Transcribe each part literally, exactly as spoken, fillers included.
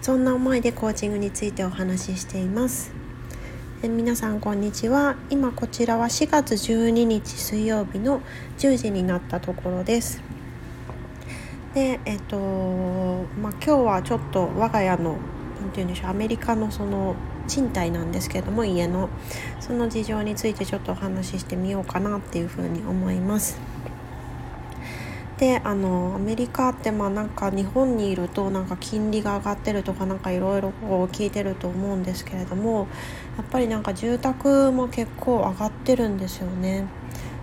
そんな思いでコーチングについてお話ししています。え皆さんこんにちは。今こちらはしがつじゅうににち水曜日のじゅうじになったところです。で、えっとまあ、今日はちょっと我が家のなんていうんでしょうアメリカのその賃貸なんですけども、家のその事情についてちょっとお話ししてみようかなっていうふうに思います。であのアメリカってまあなんか日本にいるとなんか金利が上がってるとかなんかいろいろ聞いてると思うんですけれども、やっぱりなんか住宅も結構上がってるんですよね。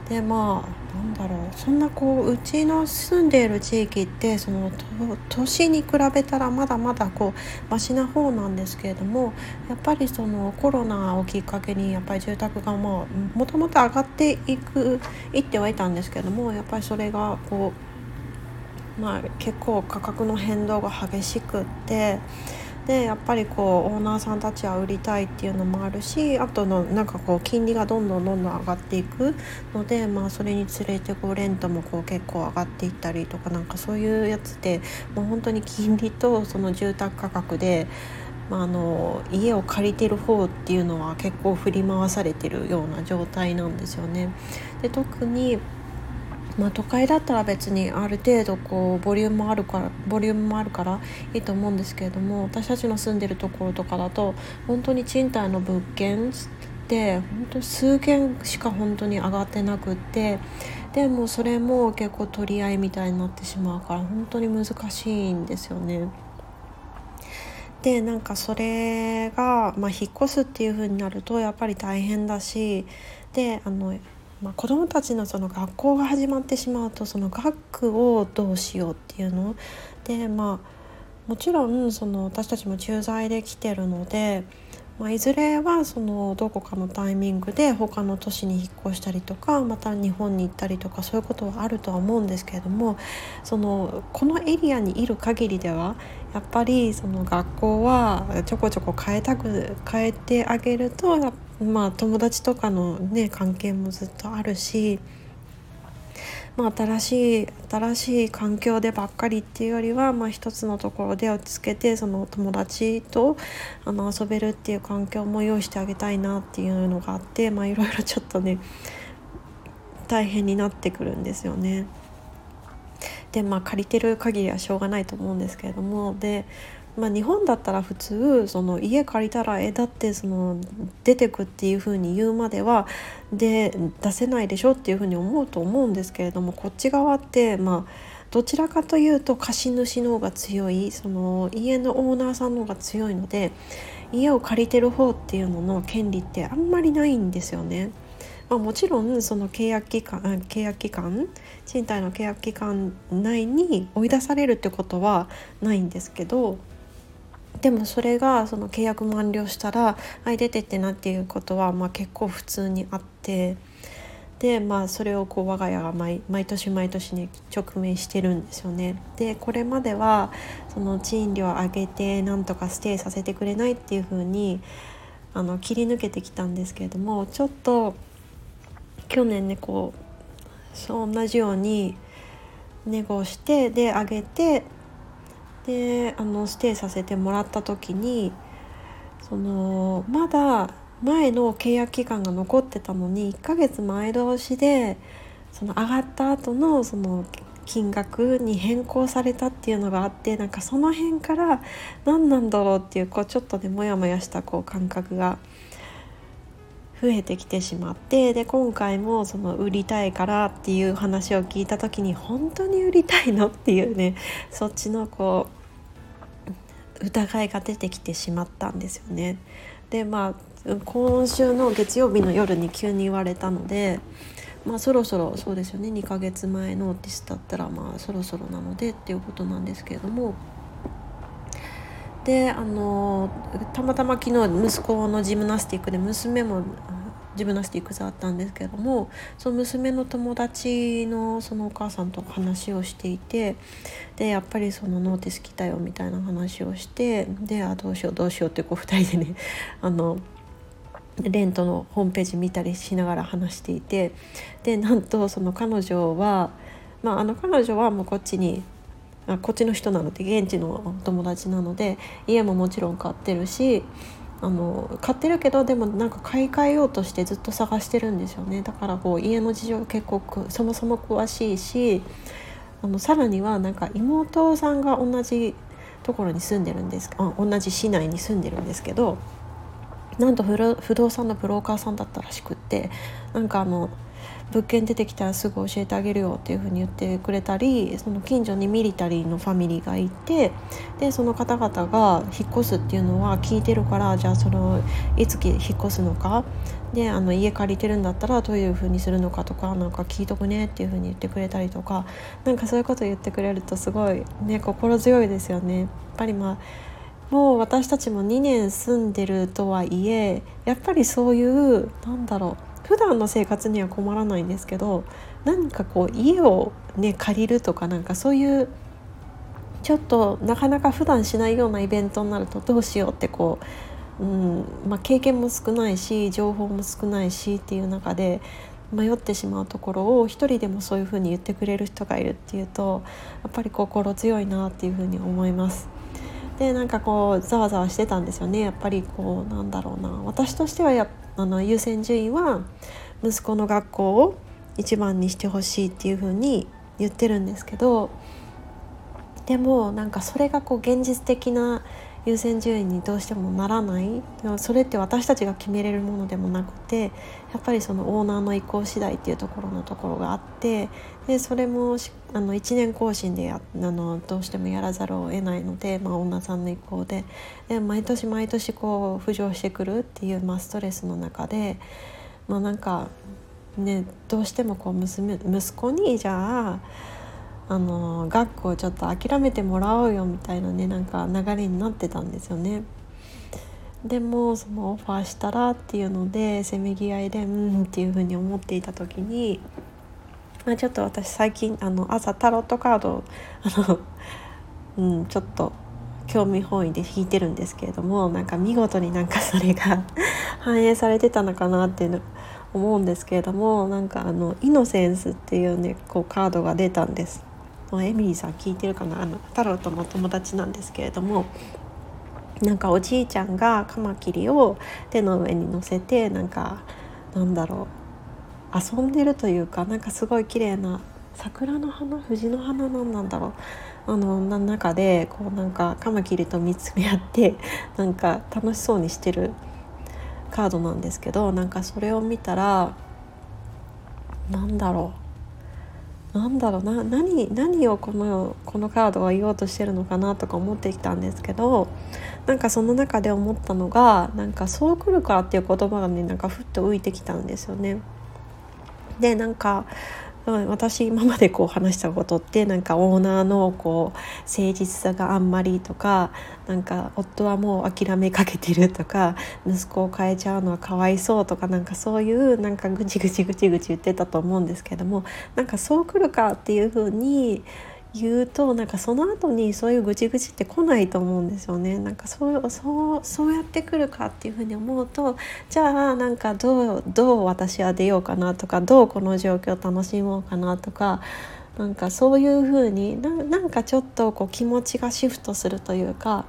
でまあなんだろうそんなこううちの住んでいる地域ってその都市に比べたらまだまだこうマシな方なんですけれども、やっぱりそのコロナをきっかけにやっぱり住宅がまあもともと上がっていくいってはいたんですけれども、やっぱりそれがこうまあ、結構価格の変動が激しくって、でやっぱりこうオーナーさんたちは売りたいっていうのもあるし、あとのなんかこう金利がどんどんどんどん上がっていくので、まあ、それにつれてこうレントもこう結構上がっていったりとか、なんかそういうやつでもう本当に金利とその住宅価格で、まあ、あの家を借りてる方っていうのは結構振り回されてるような状態なんですよね。で特にまあ、都会だったら別にある程度こうボリュームもあるからボリュームもあるからいいと思うんですけれども、私たちの住んでるところとかだと本当に賃貸の物件って本当数件しか本当に上がってなくって、でもそれも結構取り合いみたいになってしまうから本当に難しいんですよね。でなんかそれが、まあ、引っ越すっていう風になるとやっぱり大変だし、であのまあ、子どもたちのその学校が始まってしまうとその学区をどうしようっていうので、まあもちろんその私たちも駐在で来てるので、まあ、いずれはそのどこかのタイミングで他の都市に引っ越したりとか、また日本に行ったりとかそういうことはあるとは思うんですけれども、そのこのエリアにいる限りではやっぱりその学校はちょこちょこ変えたく変えてあげると、まあ、友達とかの、ね、関係もずっとあるし、まあ、新しい新しい環境でばっかりっていうよりは、まあ、一つのところで落ち着けてその友達とあの遊べるっていう環境も用意してあげたいなっていうのがあって、まあ、いろいろちょっとね大変になってくるんですよね。でまあ借りてる限りはしょうがないと思うんですけれども、でまあ、日本だったら普通その家借りたらえだってその出てくっていう風に言うまではで出せないでしょっていう風に思うと思うんですけれども、こっち側ってまあどちらかというと貸主の方が強い、その家のオーナーさんの方が強いので家を借りてる方っていうのの権利ってあんまりないんですよね。まあ、もちろんその契約期間、契約期間、賃貸の契約期間内に追い出されるってことはないんですけど、でもそれがその契約満了したらはい出てってなっていうことはまあ結構普通にあって、でまあそれをこう我が家が 毎, 毎年毎年ね直面してるんですよね。でこれまではその賃料上げてなんとかステイさせてくれないっていうふうにあの切り抜けてきたんですけれども、ちょっと去年ねこうそう同じようにネゴして、で上げてであのステイさせてもらった時にそのまだ前の契約期間が残ってたのにいっかげつまえ倒しでその上がった後のその金額に変更されたっていうのがあって、なんかその辺から何なんだろうっていうこうちょっとねモヤモヤしたこう感覚が増えてきてしまって、で今回もその売りたいからっていう話を聞いた時に本当に売りたいのっていうねそっちのこう疑いが出てきてしまったんですよね。でまあ今週の月曜日の夜に急に言われたので、まあそろそろそうですよねにかげつまえのオーティスだったらまあそろそろなのでっていうことなんですけれども、であのたまたま昨日息子のジムナスティックで娘もジムナスティック座ったんですけども、その娘の友達のそのお母さんと話をしていて、でやっぱりそのノーティス来たよみたいな話をして、であどうしようどうしようってこうふたりでねあのレントのホームページ見たりしながら話していて、でなんとその彼女は、まあ、あの彼女はもうこっちにあこっちの人なので現地の友達なので家ももちろん買ってるし、あの買ってるけどでもなんか買い替えようとしてずっと探してるんですよね。だからこう家の事情結構そもそも詳しいし、あのさらにはなんか妹さんが同じところに住んでるんですあ同じ市内に住んでるんですけど、なんと不動産のブローカーさんだったらしくって、なんかあの物件出てきたらすぐ教えてあげるよっていう風に言ってくれたり、その近所にミリタリーのファミリーがいて、でその方々が引っ越すっていうのは聞いてるから、じゃあそのいつ引っ越すのかであの家借りてるんだったらどういう風にするのかとかなんか聞いとくねっていう風に言ってくれたりとか、なんかそういうこと言ってくれるとすごいね心強いですよね。やっぱりまあもう私たちもにねん住んでるとはいえ、やっぱりそういうなんだろう普段の生活には困らないんですけど、何かこう家をね借りるとかなんかそういうちょっとなかなか普段しないようなイベントになるとどうしようってこう、うんまあ、経験も少ないし情報も少ないしっていう中で迷ってしまうところを一人でもそういうふうに言ってくれる人がいるっていうとやっぱり心強いなっていうふうに思います。でなんかこうざわざわしてたんですよね。やっぱりこうなんだろうな、私としてはやあの優先順位は息子の学校を一番にしてほしいっていう風に言ってるんですけど、でもなんかそれがこう現実的な優先順位にどうしてもならない。それって私たちが決めれるものでもなくて、やっぱりそのオーナーの意向次第っていうところのところがあって、でそれもあのいちねん更新でやあのどうしてもやらざるを得ないので、まあ、オーナーさんの意向 で, で毎年毎年こう浮上してくるっていう、まあ、ストレスの中で、まあ、なんか、ね、どうしてもこう娘息子にじゃああの学校ちょっと諦めてもらおうよみたいなねなんか流れになってたんですよね。でもそのオファーしたらっていうのでせめぎ合いでうんっていう風に思っていた時に、まあ、ちょっと私最近あの朝タロットカードあの、うん、ちょっと興味本位で引いてるんですけれども、なんか見事になんかそれが反映されてたのかなっていうの思うんですけれども、なんかあのイノセンスっていうねこうカードが出たんです。エミリーさん聞いてるかな、あのタロットの友達なんですけれども、なんかおじいちゃんがカマキリを手の上に乗せてなんかなんだろう遊んでるというか、なんかすごい綺麗な桜の花藤の花なんなんだろうあの中でこうなんかカマキリと見つめ合ってなんか楽しそうにしてるカードなんですけど、なんかそれを見たらなんだろうなんだろうな 何, 何をこ の, このカードは言おうとしてるのかなとか思ってきたんですけど、なんかその中で思ったのがなんかそう来るかっていう言葉がねなんかふっと浮いてきたんですよね。でなんか私今までこう話したことってなんかオーナーのこう誠実さがあんまりとか、なんか夫はもう諦めかけてるとか息子を変えちゃうのはかわいそうとか、なんかそういうなんかぐちぐちぐちぐち言ってたと思うんですけども、なんかそう来るかっていう風に言うとなんかその後にそういうぐちぐちって来ないと思うんですよね。なんかそう、そう、そうやってくるかっていうふうに思うと、じゃあなんかどう、どう私は出ようかなとか、どうこの状況を楽しもうかなとか、なんかそういうふうに な, なんかちょっとこう気持ちがシフトするというか、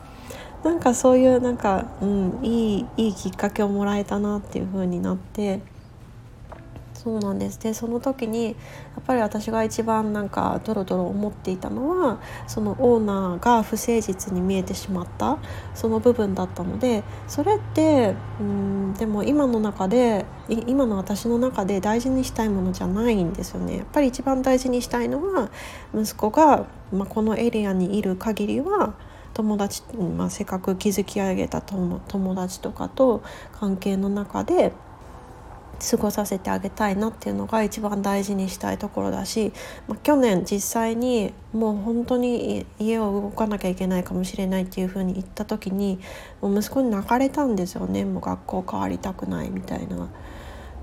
なんかそういうなんか、うん、いい、いいきっかけをもらえたなっていうふうになって。そうなんです。でその時にやっぱり私が一番なんかドロドロ思っていたのはそのオーナーが不誠実に見えてしまったその部分だったので、それってうーんでも今の中で今の私の中で大事にしたいものじゃないんですよね。やっぱり一番大事にしたいのは息子が、まあ、このエリアにいる限りは友達、まあ、せっかく築き上げた友達とかと関係の中で過ごさせてあげたいなっていうのが一番大事にしたいところだし、まあ、去年実際にもう本当に家を動かなきゃいけないかもしれないっていう風に言った時にもう息子に泣かれたんですよね。もう学校変わりたくないみたいな。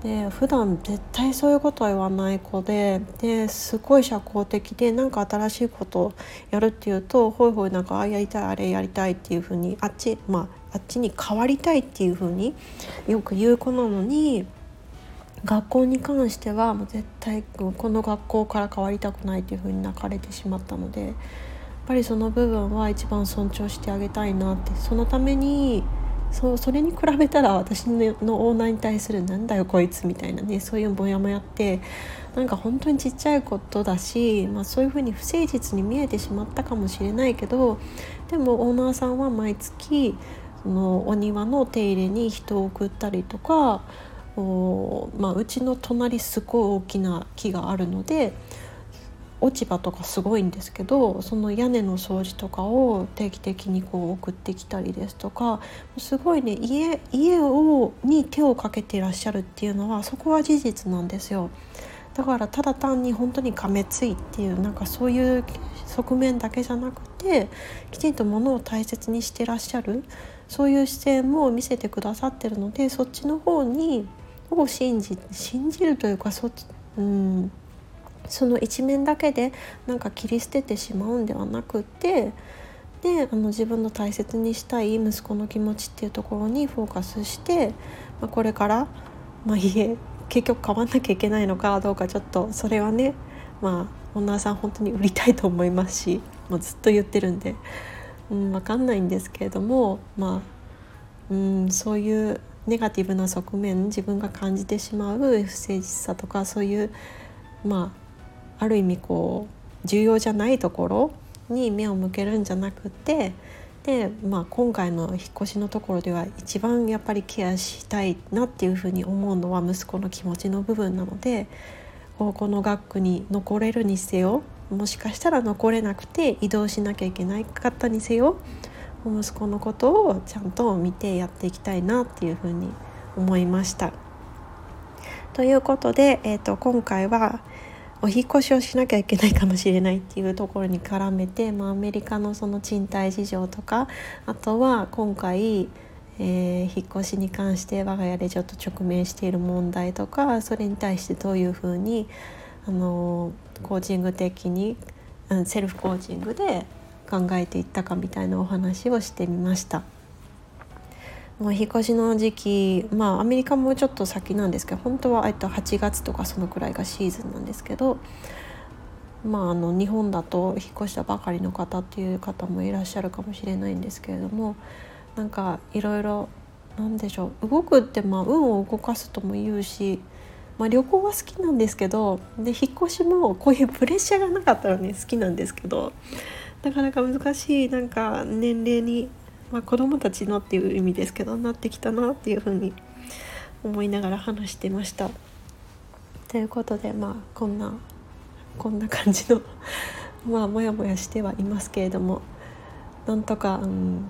で普段絶対そういうことは言わない子 で, ですごい社交的で、なんか新しいことをやるっていうとほいほいなんかあやりたいあれやりたいっていう風にあっち、まあ、あっちに変わりたいっていう風によく言う子なのに、学校に関してはもう絶対この学校から変わりたくないっていう風に泣かれてしまったので、やっぱりその部分は一番尊重してあげたいなって。そのためにそう、それに比べたら私のオーナーに対するなんだよこいつみたいなね、そういうモヤモヤってなんか本当にちっちゃいことだし、まあ、そういうふうに不誠実に見えてしまったかもしれないけど、でもオーナーさんは毎月そのお庭の手入れに人を送ったりとか、お、まあ、うちの隣すごい大きな木があるので落ち葉とかすごいんですけど、その屋根の掃除とかを定期的にこう送ってきたりですとか、すごいね、家、家をに手をかけていらっしゃるっていうのはそこは事実なんですよ。だからただ単に本当にかめついっていう、なんかそういう側面だけじゃなくて、きちんと物を大切にしてらっしゃる、そういう姿勢も見せてくださってるので、そっちの方にを信じ、信じるというか、そっち、うんその一面だけでなんか切り捨ててしまうんではなくて、であの自分の大切にしたい息子の気持ちっていうところにフォーカスして、まあ、これから、まあ、家結局変わんなきゃいけないのかどうか、ちょっとそれはね、まあオーナーさん本当に売りたいと思いますし、もうずっと言ってるんで、うん、分かんないんですけれども、まあ、うん、そういうネガティブな側面、自分が感じてしまう不誠実さとか、そういうまあある意味こう重要じゃないところに目を向けるんじゃなくて、で、まあ、今回の引っ越しのところでは一番やっぱりケアしたいなっていうふうに思うのは息子の気持ちの部分なので、この学区に残れるにせよ、もしかしたら残れなくて移動しなきゃいけないかったにせよ、息子のことをちゃんと見てやっていきたいなっていうふうに思いました。ということで、えーと、今回はお引越しをしなきゃいけないかもしれないっていうところに絡めて、まあ、アメリカのその賃貸事情とか、あとは今回、えー、引っ越しに関して我が家でちょっと直面している問題とか、それに対してどういうふうに、あのー、コーチング的に、うん、セルフコーチングで考えていったかみたいなお話をしてみました。もう引っ越しの時期、まあ、アメリカもちょっと先なんですけど、本当はえっとはちがつとかそのくらいがシーズンなんですけど、まあ、あの日本だと引っ越したばかりの方っていう方もいらっしゃるかもしれないんですけれども、なんかいろいろなんでしょう、動くってまあ運を動かすとも言うし、まあ、旅行は好きなんですけど、で引っ越しもこういうプレッシャーがなかったらね好きなんですけど、なかなか難しい、なんか年齢に、まあ、子どもたちのっていう意味ですけどなってきたなっていうふうに思いながら話してました。ということで、まあ、こんなこんな感じのまあもやもやしてはいますけれども、なんとか、うん、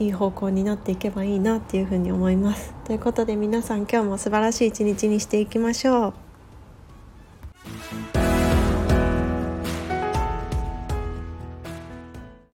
いい方向になっていけばいいなっていうふうに思います。ということで皆さん、今日も素晴らしい一日にしていきましょう。